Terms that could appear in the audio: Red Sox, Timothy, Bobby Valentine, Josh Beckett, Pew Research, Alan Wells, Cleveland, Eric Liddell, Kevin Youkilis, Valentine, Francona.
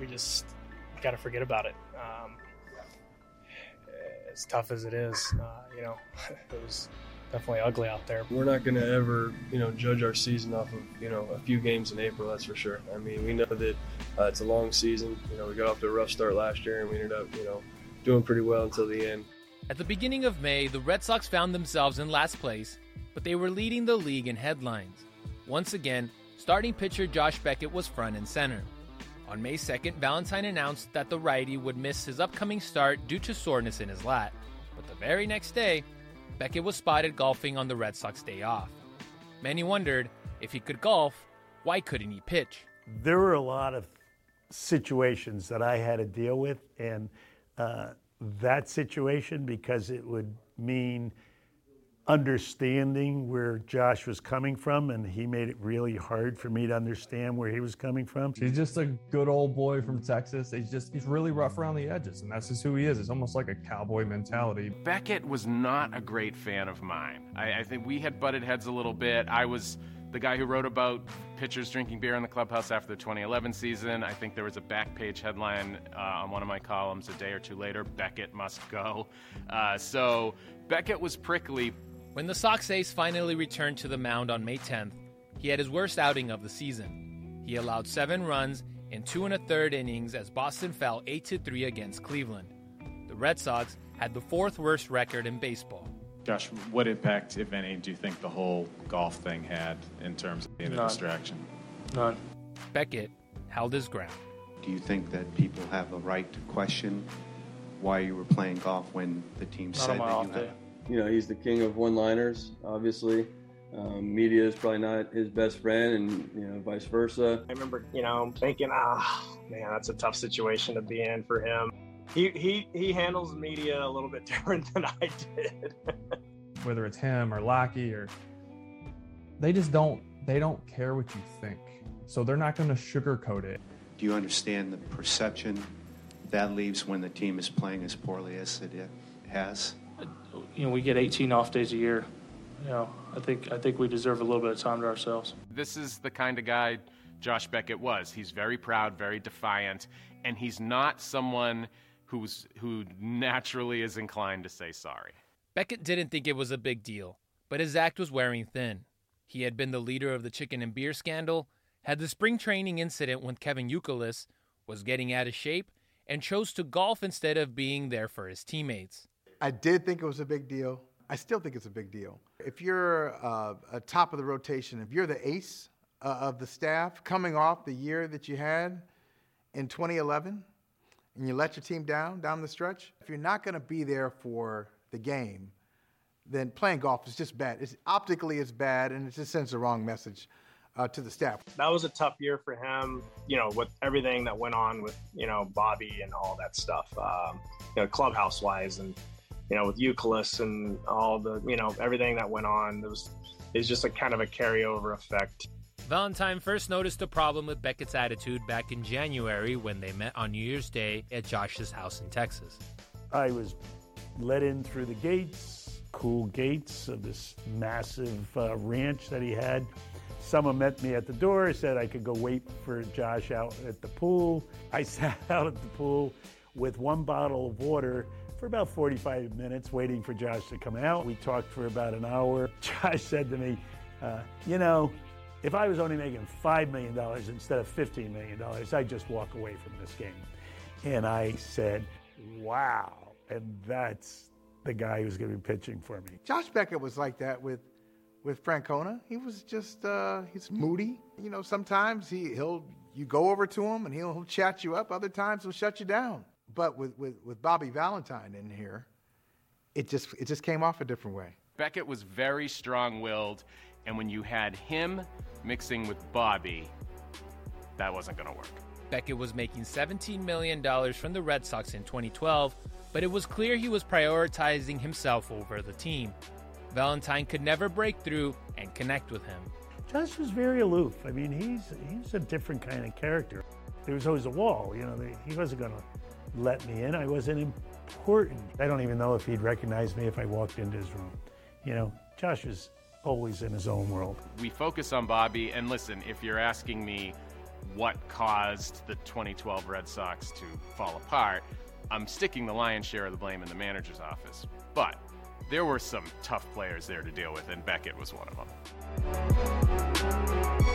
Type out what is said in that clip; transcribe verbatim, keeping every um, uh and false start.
we just got to forget about it. Um, as tough as it is, uh, you know, it was definitely ugly out there. We're not going to ever, you know, judge our season off of, you know, a few games in April, that's for sure. I mean, we know that uh, it's a long season. You know, we got off to a rough start last year and we ended up, you know, doing pretty well until the end. At the beginning of May, the Red Sox found themselves in last place, but they were leading the league in headlines. Once again, starting pitcher Josh Beckett was front and center. On May second, Valentine announced that the righty would miss his upcoming start due to soreness in his lat. But the very next day, Beckett was spotted golfing on the Red Sox day off. Many wondered, if he could golf, why couldn't he pitch? There were a lot of situations that I had to deal with, and uh, that situation, because it would mean understanding where Josh was coming from, and he made it really hard for me to understand where he was coming from. He's just a good old boy from Texas. He's just, he's really rough around the edges, and that's just who he is. It's almost like a cowboy mentality. Beckett was not a great fan of mine. I, I think we had butted heads a little bit. I was the guy who wrote about pitchers drinking beer in the clubhouse after the twenty eleven season. I think there was a back page headline uh, on one of my columns a day or two later, Beckett must go. Uh, so Beckett was prickly. When the Sox ace finally returned to the mound on May tenth, he had his worst outing of the season. He allowed seven runs in two and a third innings as Boston fell eight to three against Cleveland. The Red Sox had the fourth worst record in baseball. Josh, what impact, if any, do you think the whole golf thing had in terms of being a distraction? None. Beckett held his ground. Do you think that people have a right to question why you were playing golf when the team said that you had? You know, he's the king of one-liners, obviously. Um, media is probably not his best friend, and, you know, vice versa. I remember, you know, thinking, ah, oh, man, that's a tough situation to be in for him. He he he handles media a little bit different than I did. Whether it's him or Lockey, or they just don't they don't care what you think. So they're not going to sugarcoat it. Do you understand the perception that leaves when the team is playing as poorly as it has? You know, we get eighteen off days a year. You know, I think I think we deserve a little bit of time to ourselves. This is the kind of guy Josh Beckett was. He's very proud, very defiant, and he's not someone who's who naturally is inclined to say sorry. Beckett didn't think it was a big deal, but his act was wearing thin. He had been the leader of the chicken and beer scandal, had the spring training incident when Kevin Youkilis was getting out of shape, and chose to golf instead of being there for his teammates. I did think it was a big deal. I still think it's a big deal. If you're uh, a top of the rotation, if you're the ace uh, of the staff coming off the year that you had in twenty eleven, and you let your team down, down the stretch, if you're not going to be there for the game, then playing golf is just bad. It's optically it's bad, and it just sends the wrong message uh, to the staff. That was a tough year for him, you know, with everything that went on with, you know, Bobby and all that stuff, um, you know, clubhouse-wise, and, you know, with Euclid and all the, you know, everything that went on. It was, it was just a kind of a carryover effect. Valentine first noticed a problem with Beckett's attitude back in January when they met on New Year's Day at Josh's house in Texas. I was let in through the gates, cool gates of this massive uh, ranch that he had. Someone met me at the door, said I could go wait for Josh out at the pool. I sat out at the pool with one bottle of water for about forty-five minutes waiting for Josh to come out. We talked for about an hour. Josh said to me, uh, you know, if I was only making five million dollars instead of fifteen million dollars, I'd just walk away from this game. And I said, wow, and that's the guy who's going to be pitching for me. Josh Beckett was like that with with Francona. He was just, uh, he's moody. You know, sometimes he, he'll, you go over to him and he'll, he'll chat you up. Other times he'll shut you down. But with, with, with Bobby Valentine in here, it just it just came off a different way. Beckett was very strong-willed, and when you had him mixing with Bobby, that wasn't going to work. Beckett was making seventeen million dollars from the Red Sox in twenty twelve, but it was clear he was prioritizing himself over the team. Valentine could never break through and connect with him. Josh was very aloof. I mean, he's he's a different kind of character. There was always a wall. You know, he wasn't going to let me in. I wasn't important. I don't even know if he'd recognize me if I walked into his room. You know, Josh was always in his own world. We focus on Bobby, and listen, if you're asking me what caused the twenty twelve Red Sox to fall apart, I'm sticking the lion's share of the blame in the manager's office. But there were some tough players there to deal with, and Beckett was one of them.